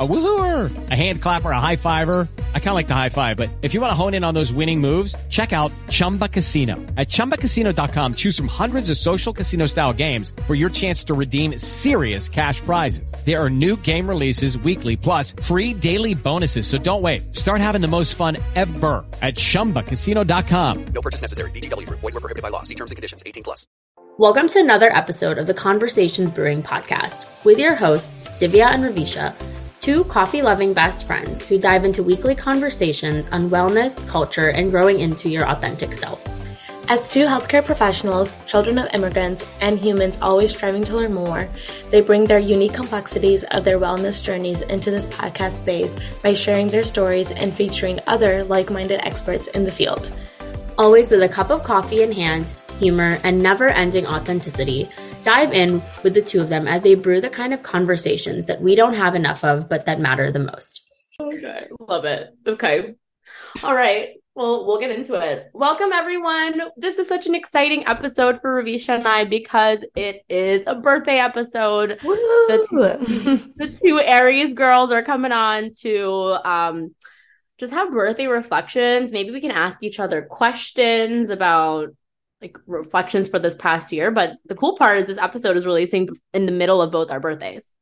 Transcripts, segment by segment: A woohooer, a hand clapper, a high fiver. I kind of like the high five, but if you want to hone in on those winning moves, check out Chumba Casino. At chumbacasino.com, choose from hundreds of social casino style games for your chance to redeem serious cash prizes. There are new game releases weekly, plus free daily bonuses. So don't wait. Start having the most fun ever at chumbacasino.com. No purchase necessary. VGW Group. Void where prohibited by law. See terms and conditions. 18+. Welcome to another episode of the Conversations Brewing podcast with your hosts, Divya and Ravisha. Two coffee-loving best friends who dive into weekly conversations on wellness, culture, and growing into your authentic self. As two healthcare professionals, children of immigrants, and humans always striving to learn more, they bring their unique complexities of their wellness journeys into this podcast space by sharing their stories and featuring other like-minded experts in the field. Always with a cup of coffee in hand, humor, and never-ending authenticity, dive in with the two of them as they brew the kind of conversations that we don't have enough of, but that matter the most. Okay, love it. Okay. All right. Well, we'll get into it. Welcome, everyone. This is such an exciting episode for Ravisha and I because it is a birthday episode. The two Aries girls are coming on to just have birthday reflections. Maybe we can ask each other questions about like reflections for this past year. But the cool part is this episode is releasing in the middle of both our birthdays.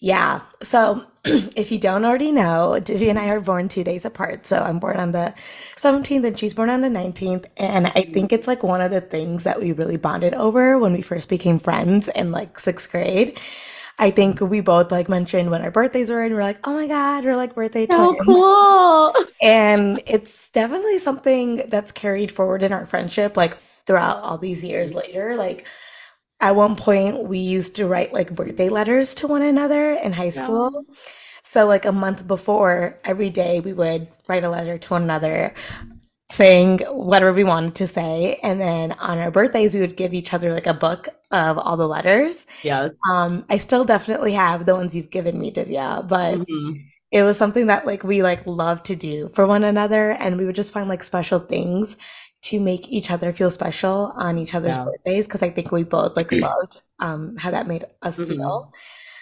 Yeah. So if you don't already know, Divya and I are born 2 days apart. So I'm born on the 17th and she's born on the 19th. And I think it's like one of the things that we really bonded over when we first became friends in like sixth grade. I think we both like mentioned when our birthdays were and we're like, oh my God, we're like birthday twins. Oh, cool. And it's definitely something that's carried forward in our friendship. Like, throughout all these years later, like at one point we used to write like birthday letters to one another in high school. Yeah. So like a month before, every day we would write a letter to one another saying whatever we wanted to say. And then on our birthdays, we would give each other like a book of all the letters. Yeah. I still definitely have the ones you've given me, Divya, but it was something that like we like loved to do for one another. And we would just find like special things to make each other feel special on each other's birthdays, because I think we both like loved how that made us feel.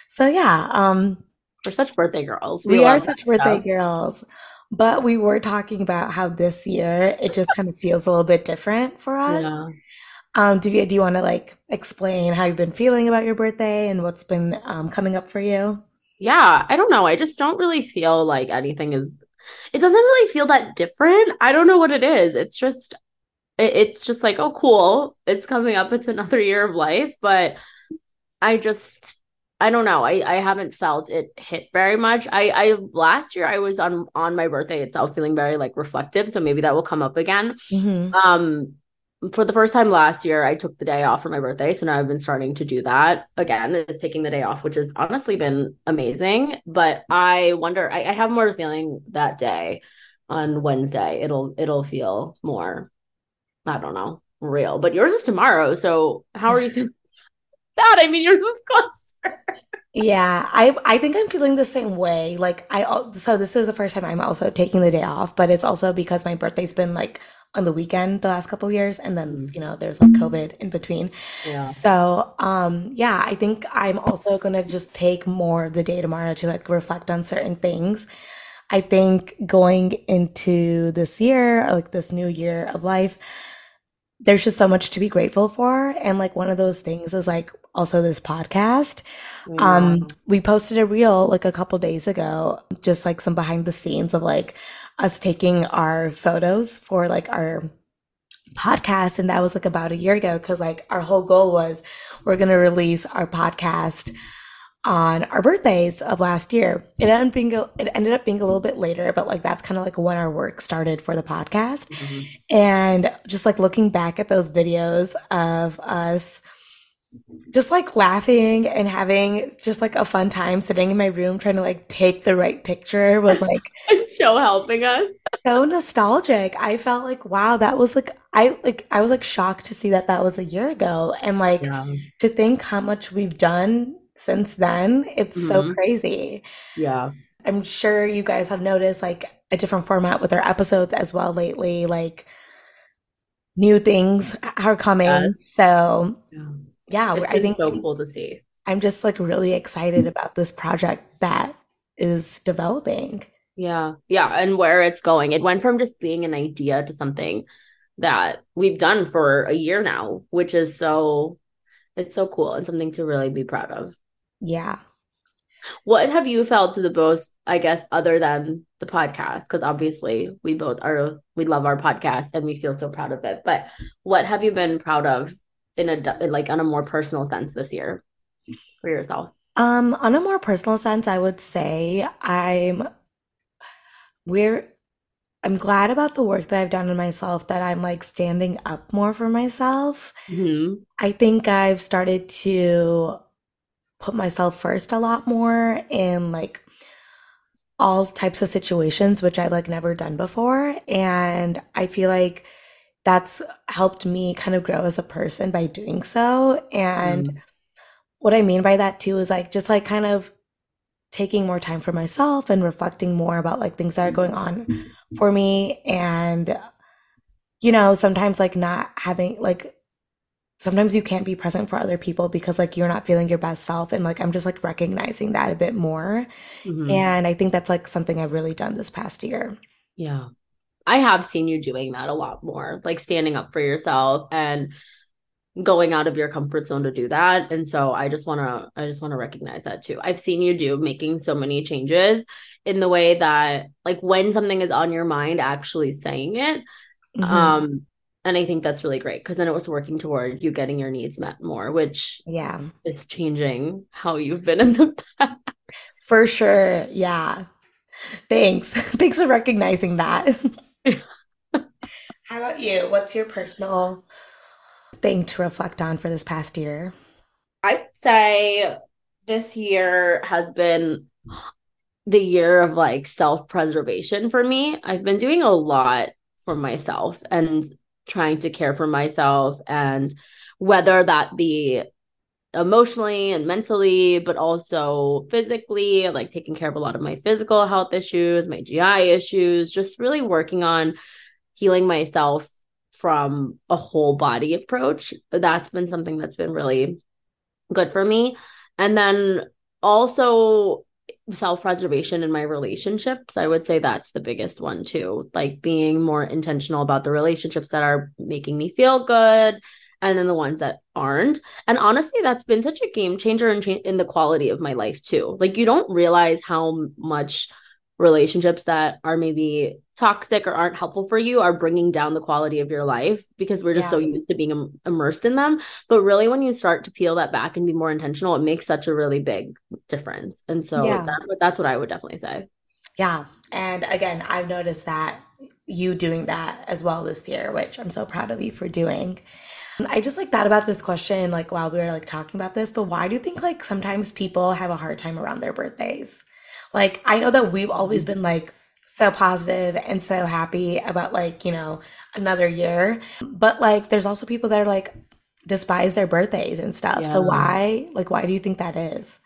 So yeah, we're such birthday girls. We are such birthday girls. But we were talking about how this year it just kind of feels a little bit different for us. Yeah. Divya, do you want to like explain how you've been feeling about your birthday and what's been coming up for you? Yeah, I don't know. I just don't really feel like anything is. It doesn't really feel that different. I don't know what it is. It's just like, oh, cool. It's coming up. It's another year of life. But I don't know. I haven't felt it hit very much. I last year I was on my birthday itself feeling very like reflective. So maybe that will come up again. For the first time last year, I took the day off for my birthday. So now I've been starting to do that again, is taking the day off, which has honestly been amazing. But I wonder, I have more feeling that day on Wednesday. It'll feel more, I don't know, real. But yours is tomorrow. So how are you feeling that? I mean, yours is closer. Yeah, I think I'm feeling the same way. Like so this is the first time I'm also taking the day off, but it's also because my birthday's been like on the weekend the last couple of years, and then you know there's like COVID in between. Yeah. So yeah, I think I'm also gonna just take more of the day tomorrow to like reflect on certain things. I think going into this year, or like this new year of life, there's just so much to be grateful for, and like one of those things is like also this podcast. Yeah. We posted a reel like a couple days ago, just like some behind the scenes of like us taking our photos for like our podcast. And that was like about a year ago. Cause like our whole goal was we're going to release our podcast on our birthdays of last year. It ended up being a little bit later, but like that's kind of like when our work started for the podcast. And just like looking back at those videos of us just like laughing and having just like a fun time sitting in my room trying to like take the right picture was like so helping us. So nostalgic. I felt like, wow, that was like, I was like shocked to see that was a year ago. And like to think how much we've done since then, it's so crazy. Yeah. I'm sure you guys have noticed like a different format with our episodes as well lately. Like new things are coming. Yes. So yeah, I think so cool to see. I'm just like really excited about this project that is developing. Yeah. Yeah. And where it's going. It went from just being an idea to something that we've done for a year now, which is it's so cool and something to really be proud of. Yeah. What have you felt to the most, I guess, other than the podcast? Because obviously we love our podcast and we feel so proud of it. But what have you been proud of on a more personal sense this year for yourself? On a more personal sense, I would say I'm glad about the work that I've done in myself, that I'm like standing up more for myself. Mm-hmm. I think I've started to put myself first a lot more in like all types of situations, which I've like never done before. And I feel like that's helped me kind of grow as a person by doing so. And what I mean by that too is like just like kind of taking more time for myself and reflecting more about like things that are going on for me. And, you know, sometimes like not having like, sometimes you can't be present for other people because like you're not feeling your best self, and like I'm just like recognizing that a bit more. Mm-hmm. And I think that's like something I've really done this past year. Yeah. I have seen you doing that a lot more, like standing up for yourself and going out of your comfort zone to do that. And so I just want to recognize that too. I've seen you making so many changes in the way that like when something is on your mind, actually saying it. Mm-hmm. And I think that's really great, because then it was working toward you getting your needs met more, which is changing how you've been in the past. For sure. Yeah. Thanks. Thanks for recognizing that. How about you? What's your personal thing to reflect on for this past year? I'd say this year has been the year of like self-preservation for me. I've been doing a lot for myself and trying to care for myself, and whether that be emotionally and mentally, but also physically, like taking care of a lot of my physical health issues, my GI issues, just really working on healing myself from a whole body approach. That's been something that's been really good for me. And then also self-preservation in my relationships. I would say that's the biggest one too, like being more intentional about the relationships that are making me feel good and then the ones that aren't. And honestly, that's been such a game changer in the quality of my life too. Like you don't realize how much relationships that are maybe toxic or aren't helpful for you are bringing down the quality of your life, because we're just so used to being immersed in them. But really, when you start to peel that back and be more intentional, it makes such a really big difference. And so that's what I would definitely say. Yeah. And again, I've noticed that you doing that as well this year, which I'm so proud of you for doing. I just like thought about this question, like while we were like talking about this, but why do you think like sometimes people have a hard time around their birthdays? Like, I know that we've always been like so positive and so happy about like, you know, another year, but like, there's also people that are like despise their birthdays and stuff. Yeah. So why do you think that is?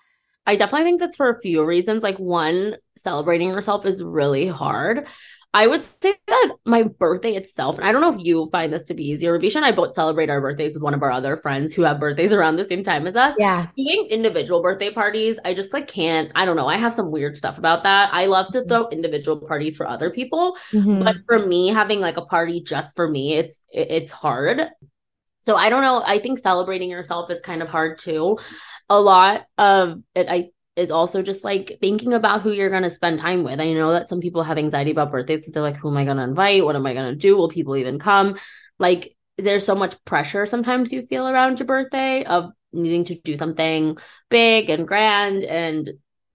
I definitely think that's for a few reasons. Like one, celebrating yourself is really hard. I would say that my birthday itself, and I don't know if you find this to be easier, Ravisha and I both celebrate our birthdays with one of our other friends who have birthdays around the same time as us. Yeah. Doing individual birthday parties, I just like can't, I don't know. I have some weird stuff about that. I love to throw individual parties for other people. Mm-hmm. But for me, having like a party just for me, it's hard. So I don't know. I think celebrating yourself is kind of hard too. A lot of it, is also just like thinking about who you're going to spend time with. I know that some people have anxiety about birthdays because they're like, who am I going to invite? What am I going to do? Will people even come? Like there's so much pressure sometimes you feel around your birthday of needing to do something big and grand, and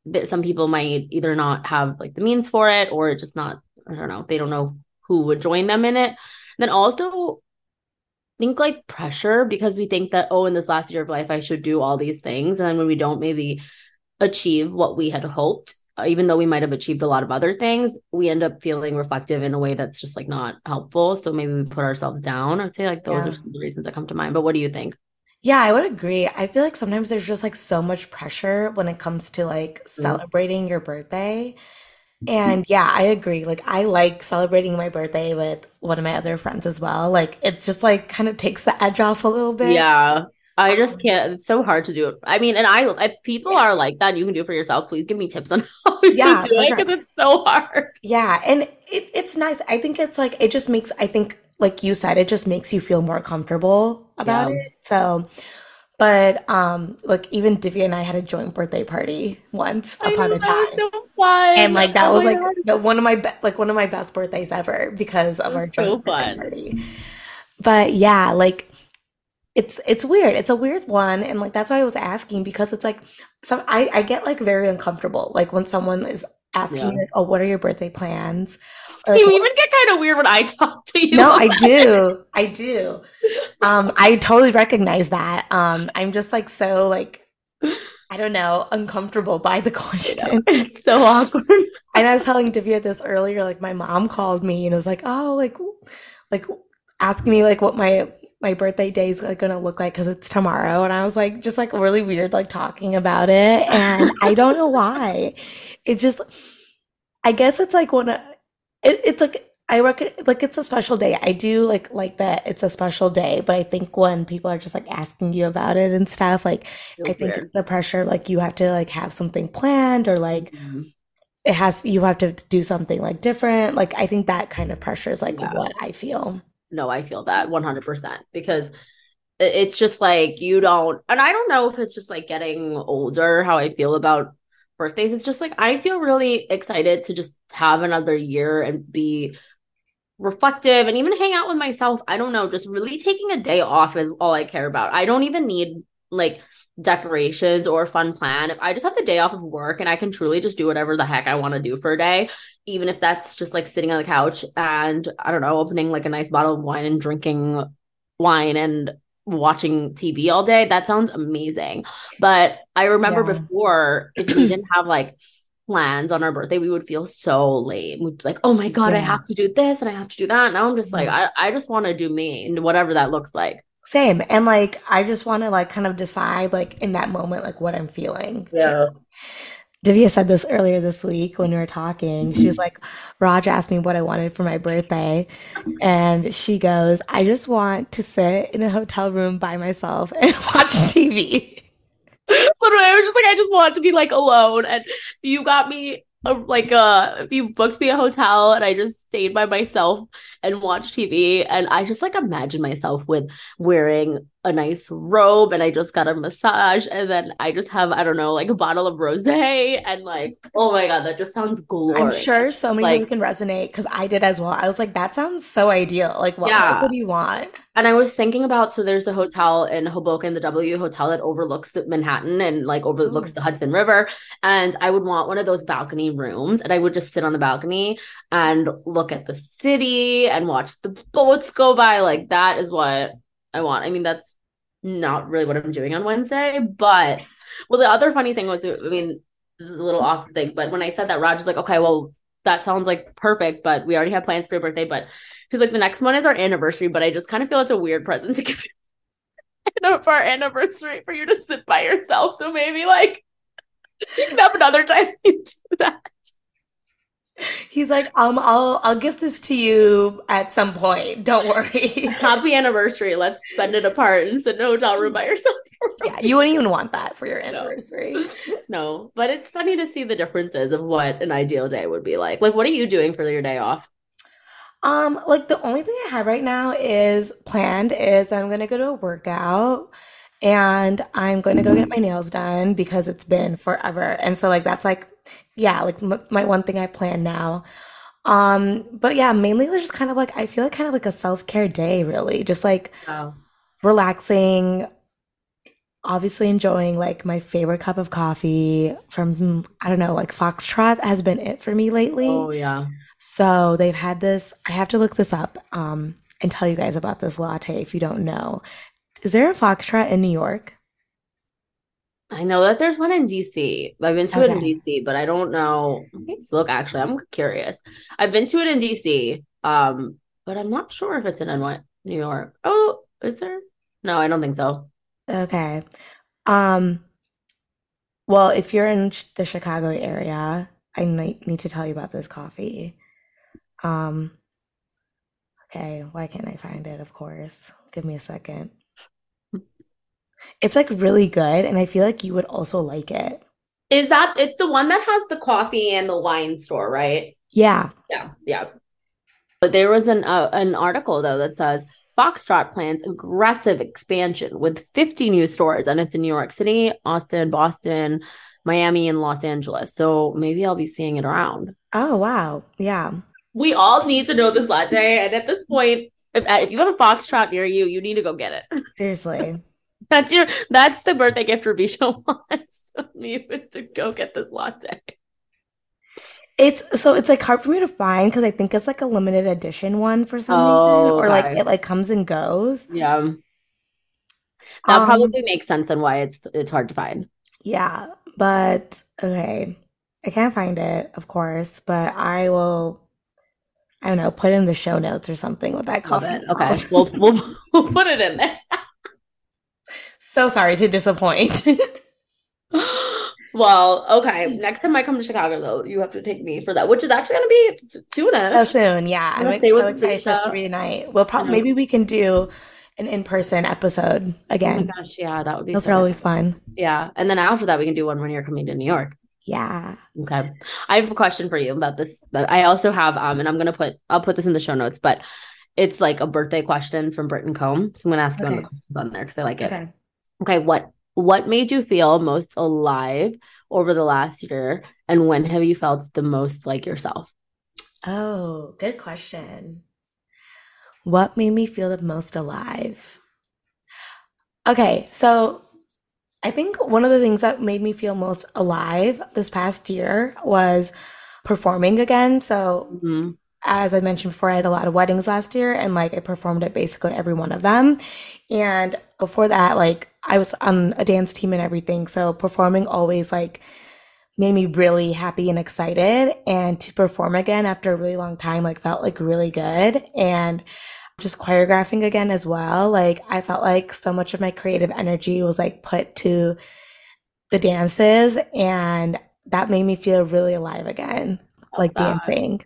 that some people might either not have like the means for it or just not, I don't know, they don't know who would join them in it. And then also think like pressure, because we think that, oh, in this last year of life, I should do all these things. And then when we don't maybe achieve what we had hoped, even though we might have achieved a lot of other things, we end up feeling reflective in a way that's just like not helpful. So maybe we put ourselves down. I'd say like those are some of the reasons that come to mind. But what do you think? Yeah, I would agree. I feel like sometimes there's just like so much pressure when it comes to like celebrating your birthday. And yeah, I agree. Like, I like celebrating my birthday with one of my other friends as well. Like, it just like kind of takes the edge off a little bit. Yeah. I just can't. It's so hard to do it. I mean, and if people are like that, you can do it for yourself. Please give me tips on how you do it, because it's so hard. Yeah. And it's nice. I think it's like, it just makes, I think, like you said, it just makes you feel more comfortable about it. So, but like even Divya and I had a joint birthday party once upon a time. That was so fun. And like that was like one of my best birthdays ever because of our joint birthday party. But yeah, like it's weird. It's a weird one, and like that's why I was asking, because it's like I get like very uncomfortable like when someone is asking me like, oh, what are your birthday plans? Like, you even get kind of weird when I talk to you. No, I do. I totally recognize that. I'm just like so like I don't know, uncomfortable by the question. It's so awkward. And I was telling Divya this earlier. Like my mom called me and was like, oh, like asking me like what my birthday day is like gonna look like because it's tomorrow. And I was like just like really weird like talking about it. And I don't know why. It just, I guess it's like one of. It's like I reckon like it's a special day. I do like that it's a special day, but I think when people are just like asking you about it and stuff, like I think the pressure, like you have to like have something planned or like you have to do something like different. Like I think that kind of pressure is like what I feel. No, I feel that 100% because it's just like you don't, and I don't know if it's just like getting older how I feel about birthdays. It's just like I feel really excited to just have another year and be reflective and even hang out with myself. I don't know, just really taking a day off is all I care about. I don't even need like decorations or a fun plan. If I just have the day off of work and I can truly just do whatever the heck I want to do for a day, even if that's just like sitting on the couch and I don't know, opening like a nice bottle of wine and drinking wine and watching TV all day, that sounds amazing. But I remember before, if we didn't have like plans on our birthday, we would feel so lame. We'd be like, oh my god, I have to do this and I have to do that. Now I'm just like, I just want to do me and whatever that looks like. Same. And like I just want to like kind of decide like in that moment like what I'm feeling. Yeah. Divya said this earlier this week when we were talking. She was like, Raj asked me what I wanted for my birthday. And she goes, I just want to sit in a hotel room by myself and watch TV. Literally, I was just like, I just want to be like alone. And you got me you booked me a hotel and I just stayed by myself and watched TV. And I just like imagine myself with wearing a nice robe and I just got a massage and then I just have, I don't know, like a bottle of rosé and like, oh my god, that just sounds glorious. I'm sure so many people can resonate because I did as well. I was like, that sounds so ideal. Like what do you want? And I was thinking about, so there's the hotel in Hoboken, the W Hotel, that overlooks Manhattan and like overlooks the Hudson River, and I would want one of those balcony rooms and I would just sit on the balcony and look at the city and watch the boats go by. Like that is what I want. I mean, that's not really what I'm doing on Wednesday, but well, the other funny thing was, I mean, this is a little awkward thing, but when I said that, Raj was like, okay, well, that sounds like perfect, but we already have plans for your birthday. But he's like, the next one is our anniversary, but I just kind of feel it's a weird present to give you for our anniversary for you to sit by yourself. So maybe like you can have another time you do that. He's like, I'll give this to you at some point. Don't worry. Happy anniversary. Let's spend it apart and sit in a hotel room by yourself. Yeah, you wouldn't even want that for your anniversary. No, but it's funny to see the differences of what an ideal day would be like. Like, what are you doing for your day off? Like the only thing I have right now is planned is I'm gonna go to a workout. And I'm going to go get my nails done because it's been forever. And so like that's like, yeah, like my one thing I plan now. But yeah, mainly just kind of like I feel like kind of like a self-care day, really. Just like relaxing, obviously enjoying like my favorite cup of coffee from, I don't know, like Foxtrot has been it for me lately. Oh yeah. So they've had this, I have to look this up and tell you guys about this latte if you don't know. Is there a Foxtrot in New York? I know that there's one in DC. I've been to it in DC, but I don't know. Let's look, actually, I'm curious. I've been to it in DC, but I'm not sure if it's in New York. Oh, is there? No, I don't think so. Okay. Well, if you're in the Chicago area, I need to tell you about this coffee. Okay, why can't I find it? Of course. Give me a second. It's like really good, and I feel like you would also like it. Is that it's the one that has the coffee and the wine store, right? Yeah. But there was an article though that says Foxtrot plans aggressive expansion with 50 new stores, and it's in New York City, Austin, Boston, Miami, and Los Angeles. So maybe I'll be seeing it around. Oh wow, yeah. We all need to know this latte, and at this point, if you have a Foxtrot near you, you need to go get it. Seriously. That's the birthday gift Ravisha wants me, was to go get this latte. It's like hard for me to find because I think it's like a limited edition one for some reason, or like it like comes and goes. Yeah, that probably makes sense on why it's hard to find. Yeah, but okay, I can't find it, of course, but I will. I don't know, put in the show notes or something with that comment. Okay, we'll put it in there. So sorry to disappoint. Well, okay. Next time I come to Chicago, though, you have to take me for that, which is actually going to be soonish. So soon, yeah. I'm so excited for us to reunite. We'll probably maybe we can do an in-person episode again. Oh my gosh, yeah, that would be. Those are always fun. Yeah, and then after that, we can do one when you're coming to New York. Yeah. Okay. I have a question for you about this. I also have, and I'll put this in the show notes, but it's like a birthday questions from Britton Comb. So I'm going to ask you on the questions on there because I like it. Okay, what made you feel most alive over the last year, and when have you felt the most like yourself? Oh, good question. What made me feel the most alive? Okay, so I think one of the things that made me feel most alive this past year was performing again. So as I mentioned before, I had a lot of weddings last year, and like I performed at basically every one of them. And before that, like I was on a dance team and everything. So performing always like made me really happy and excited, and to perform again after a really long time, like felt like really good. And just choreographing again as well. Like I felt like so much of my creative energy was like put to the dances, and that made me feel really alive again, like dancing.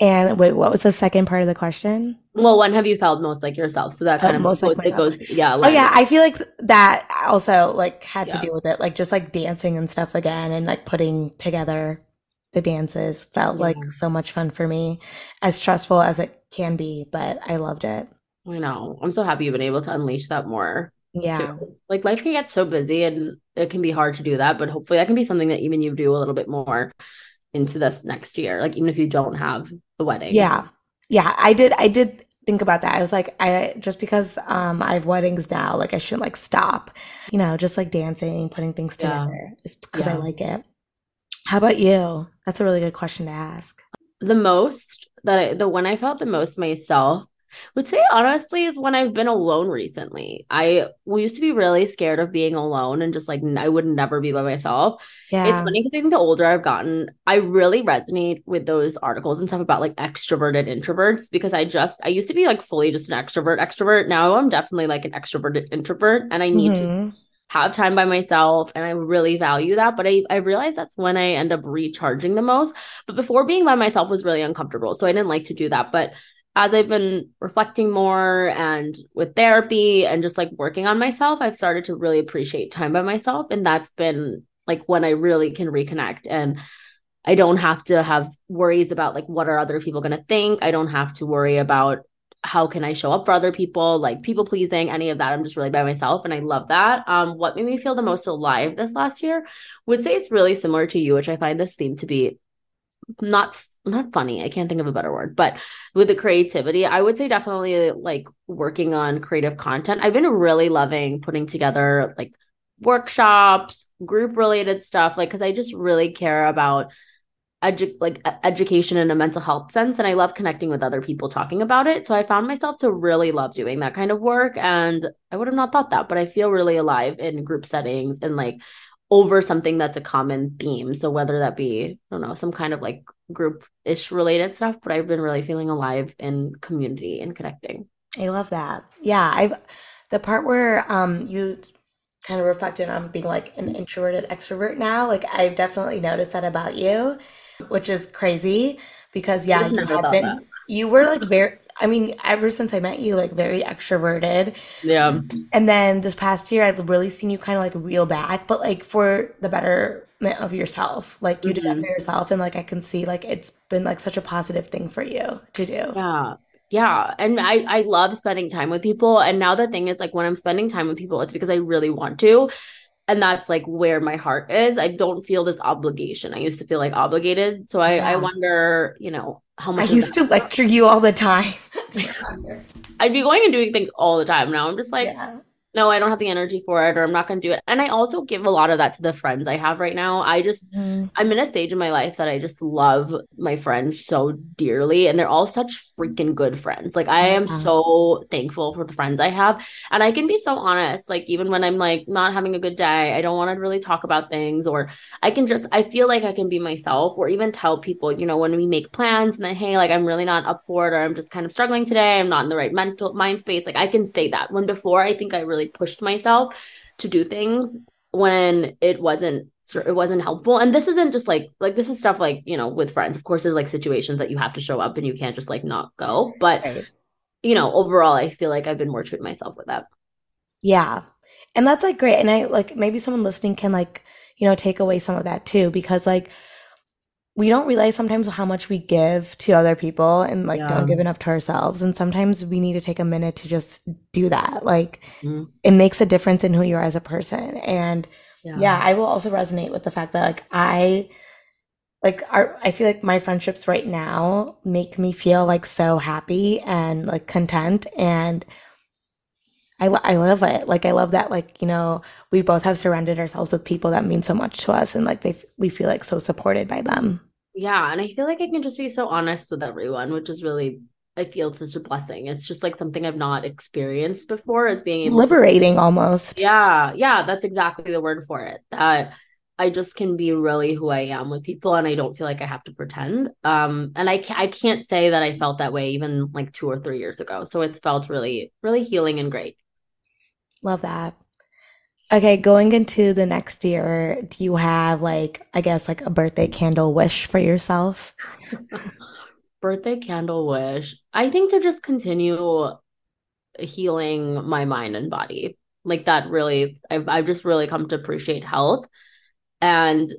And wait, what was the second part of the question? Well, when have you felt most like yourself? So that kind of most like it goes, yeah. Like, oh yeah, I feel like that also like had to do with it, like just like dancing and stuff again, and like putting together the dances felt like so much fun for me, as stressful as it can be, but I loved it. I know. I'm so happy you've been able to unleash that more. Yeah. Too. Like life can get so busy, and it can be hard to do that, but hopefully that can be something that even you do a little bit more into this next year, like even if you don't have a wedding. Yeah. I did think about that. I was like, because I have weddings now, like I shouldn't like stop, you know, just like dancing, putting things together is because I like it. How about you? That's a really good question to ask. The one I felt the most myself would say honestly is when I've been alone recently. We used to be really scared of being alone, and just like I would never be by myself. Yeah. It's funny because I think the older I've gotten, I really resonate with those articles and stuff about like extroverted introverts, because I used to be like fully just an extrovert. Now I'm definitely like an extroverted introvert, and I need to have time by myself, and I really value that. But I realized that's when I end up recharging the most. But before, being by myself was really uncomfortable, so I didn't like to do that. But as I've been reflecting more, and with therapy and just like working on myself, I've started to really appreciate time by myself. And that's been like when I really can reconnect, and I don't have to have worries about like, what are other people going to think? I don't have to worry about how can I show up for other people, like people pleasing, any of that. I'm just really by myself, and I love that. What made me feel the most alive this last year would say it's really similar to you, which I find this theme to be not funny. I can't think of a better word, but with the creativity, I would say definitely like working on creative content. I've been really loving putting together like workshops, group related stuff, like, cause I just really care about education in a mental health sense. And I love connecting with other people talking about it. So I found myself to really love doing that kind of work. And I would have not thought that, but I feel really alive in group settings and like over something that's a common theme. So whether that be, I don't know, some kind of like group-ish related stuff, but I've been really feeling alive in community and connecting. I love that. Yeah. The part where you kind of reflected on being like an introverted extrovert now. Like I've definitely noticed that about you, which is crazy because yeah, you were like very, I mean, ever since I met you, like very extroverted. Yeah. And then this past year, I've really seen you kind of like reel back, but like for the betterment of yourself, like you did that for yourself. And like, I can see like, it's been like such a positive thing for you to do. Yeah. Yeah. And I love spending time with people. And now the thing is like when I'm spending time with people, it's because I really want to. And that's like where my heart is. I don't feel this obligation. I used to feel like obligated. So I wonder, you know, how much I used to lecture you all the time. I'd be going and doing things all the time. Now I'm just like, no, I don't have the energy for it, or I'm not going to do it. And I also give a lot of that to the friends I have right now. I just, I'm in a stage in my life that I just love my friends so dearly. And they're all such freaking good friends. Like I am so thankful for the friends I have. And I can be so honest, like even when I'm like not having a good day, I don't want to really talk about things, or I can just, I feel like I can be myself, or even tell people, you know, when we make plans and then, hey, like I'm really not up for it, or I'm just kind of struggling today. I'm not in the right mind space. Like I can say that, when before I think I really pushed myself to do things when it wasn't helpful. And this isn't just like this is stuff like, you know, with friends, of course there's like situations that you have to show up and you can't just like not go, but you know, overall I feel like I've been more true to myself with that. Yeah. And that's like great. And I like maybe someone listening can like, you know, take away some of that too, because like we don't realize sometimes how much we give to other people and like don't give enough to ourselves. And sometimes we need to take a minute to just do that. Like it makes a difference in who you are as a person. And yeah, I will also resonate with the fact that like I feel like my friendships right now make me feel like so happy and like content, and I love it. Like, I love that, like, you know, we both have surrounded ourselves with people that mean so much to us, and like we feel like so supported by them. Yeah. And I feel like I can just be so honest with everyone, which is really, I feel such a blessing. It's just like something I've not experienced before, is being able liberating almost. Yeah. Yeah. That's exactly the word for it. That I just can be really who I am with people, and I don't feel like I have to pretend. And I can't say that I felt that way even like 2 or 3 years ago. So it's felt really, really healing and great. Love that. Okay, going into the next year, do you have like, I guess, like a birthday candle wish for yourself? Birthday candle wish. I think to just continue healing my mind and body. Like that really, I've just really come to appreciate health. And I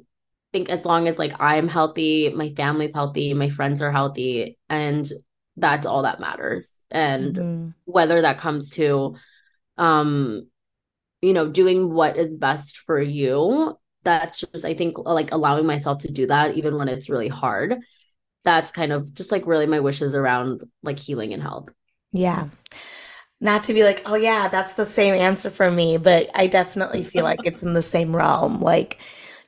think as long as like I'm healthy, my family's healthy, my friends are healthy, and that's all that matters. And whether that comes to you know, doing what is best for you, that's just, I think, like allowing myself to do that even when it's really hard. That's kind of just like really my wishes around like healing and health. Yeah. Not to be like, oh yeah, that's the same answer for me, but I definitely feel like it's in the same realm. Like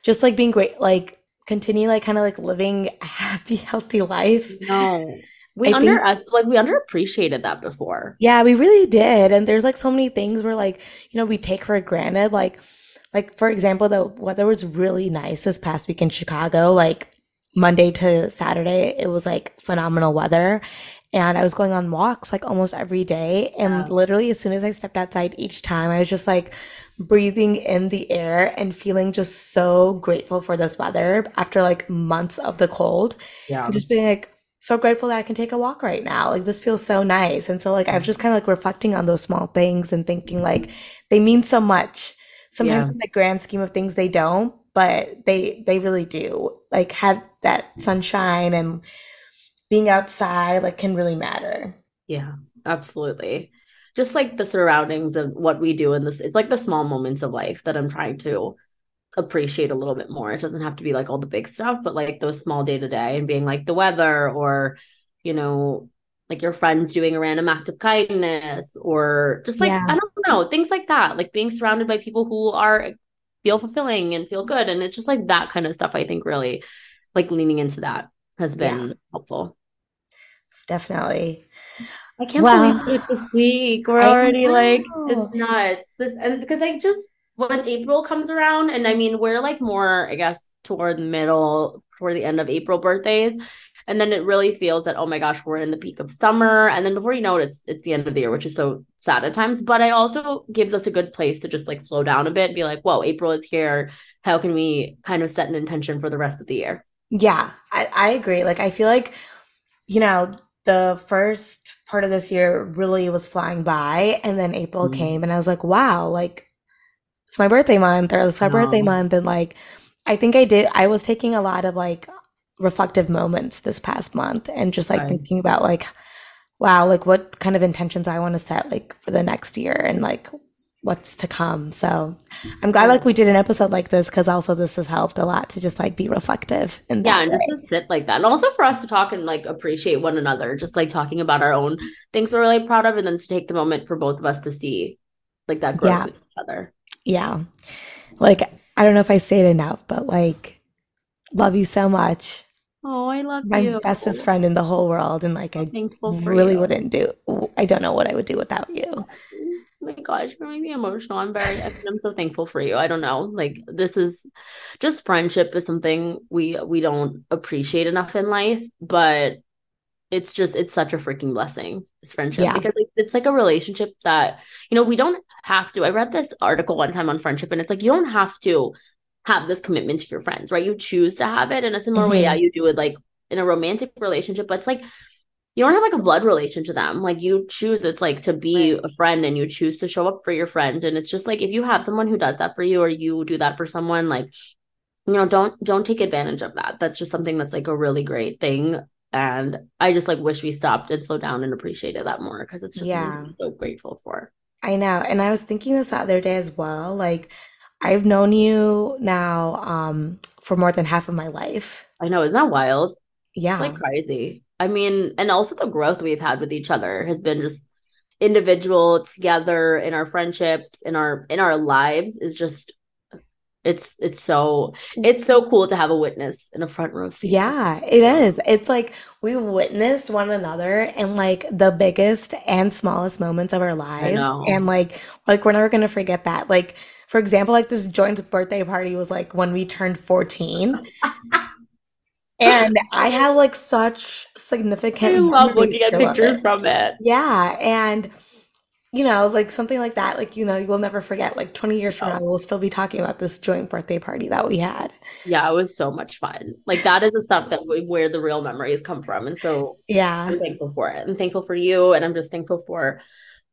just like being great, like continue like kind of like living a happy, healthy life. No. We underappreciated that before. Yeah, we really did. And there's like so many things where like, you know, we take for granted. Like for example, the weather was really nice this past week in Chicago. Like Monday to Saturday, it was like phenomenal weather. And I was going on walks like almost every day. And literally as soon as I stepped outside each time, I was just like breathing in the air and feeling just so grateful for this weather after like months of the cold. Yeah. And just being like, so grateful that I can take a walk right now. Like this feels so nice. And so like I've just kind of like reflecting on those small things and thinking like they mean so much. Sometimes in the grand scheme of things they don't, but they really do. Like have that sunshine and being outside like can really matter. Yeah, absolutely. Just like the surroundings of what we do in this, it's like the small moments of life that I'm trying to appreciate a little bit more. It doesn't have to be like all the big stuff, but like those small day to day, and being like the weather, or you know, like your friends doing a random act of kindness, or just like I don't know, things like that, like being surrounded by people who feel fulfilling and feel good. And it's just like that kind of stuff, I think really like leaning into that has been helpful. Definitely. I can't believe it's this week. We're already like, it's nuts. And because I just, when April comes around, and I mean, we're like more, I guess, toward the end of April birthdays. And then it really feels that, oh my gosh, we're in the peak of summer. And then before you know it, it's the end of the year, which is so sad at times. But it also gives us a good place to just like slow down a bit and be like, whoa, April is here. How can we kind of set an intention for the rest of the year? Yeah, I agree. Like, I feel like, you know, the first part of this year really was flying by, and then April came and I was like, wow, like it's my birthday month, or it's my birthday month. And like, I think I was taking a lot of like reflective moments this past month and just like thinking about like, wow, like what kind of intentions I want to set like for the next year and like what's to come. So I'm glad like we did an episode like this, because also this has helped a lot to just like be reflective in that and just to sit like that, and also for us to talk and like appreciate one another, just like talking about our own things we're really proud of, and then to take the moment for both of us to see like that growth in each other. Like, I don't know if I say it enough, but like, love you so much. Oh, I love you. My bestest friend in the whole world, and like, I don't know what I would do without you. Oh my gosh, you're making me emotional. I'm so thankful for you. I don't know. Like, this is just, friendship is something we don't appreciate enough in life, but it's such a freaking blessing, this friendship, because like, it's like a relationship that, you know, we don't have to. I read this article one time on friendship, and it's like, you don't have to have this commitment to your friends, right? You choose to have it in a similar way that you do with like in a romantic relationship, but it's like, you don't have like a blood relation to them. Like, you choose, it's like to be a friend, and you choose to show up for your friend. And it's just like, if you have someone who does that for you, or you do that for someone, like, you know, don't take advantage of that. That's just something that's like a really great thing. And I just like wish we stopped and slowed down and appreciated that more, because it's just something I'm so grateful for. I know. And I was thinking this the other day as well. Like, I've known you now for more than half of my life. I know. Isn't that wild? Yeah. It's like crazy. I mean, and also the growth we've had with each other has been just individual, together, in our friendships, in our lives, is just, it's so cool to have a witness in a front row seat. Yeah, it is. It's like we witnessed one another in like the biggest and smallest moments of our lives. And like we're never going to forget that. Like, for example, like this joint birthday party was like when we turned 14. And I have like such significant. I love looking at pictures from it. Yeah. And, you know, like something like that, like, you know, we'll never forget. Like 20 years from now, we'll still be talking about this joint birthday party that we had. Yeah. It was so much fun. Like, that is the stuff that where the real memories come from. And so I'm thankful for it. I'm thankful for you. And I'm just thankful for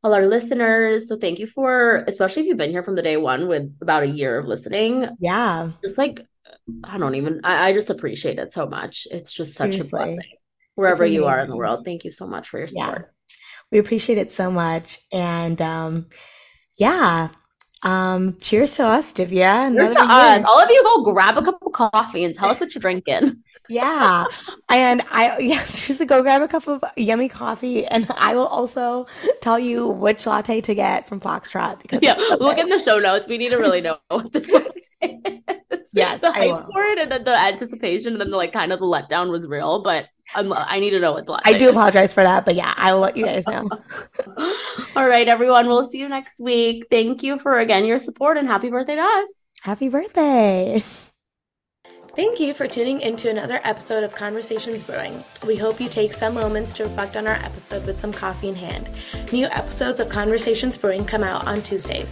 all our listeners. So thank you for, especially if you've been here from the day one with about a year of listening. Yeah. Just like, I just appreciate it so much. It's just such a blessing. Wherever you are in the world, thank you so much for your support. Yeah. We appreciate it so much. And cheers to us, Divya. Cheers to us. All of you go grab a cup of coffee and tell us what you're drinking. Yeah. And seriously, go grab a cup of yummy coffee. And I will also tell you which latte to get from Foxtrot. Because look in the show notes. We need to really know what this latte is. Yes, the hype for it, and then the anticipation, and then the like kind of the letdown was real, but I need to know what's left. I do apologize for that, but yeah, I'll let you guys know. All right, everyone, we'll see you next week. Thank you for again your support, and happy birthday to us. Happy birthday. Thank you for tuning into another episode of Conversations Brewing. We hope you take some moments to reflect on our episode with some coffee in hand. New episodes of Conversations Brewing come out on Tuesdays.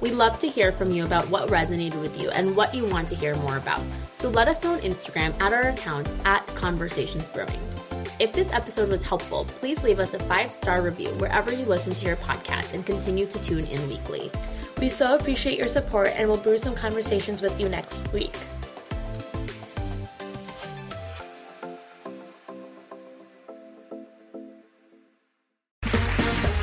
We'd love to hear from you about what resonated with you and what you want to hear more about. So let us know on Instagram at our account at Conversations Brewing. If this episode was helpful, please leave us a 5-star review wherever you listen to your podcast, and continue to tune in weekly. We so appreciate your support, and we'll brew some conversations with you next week.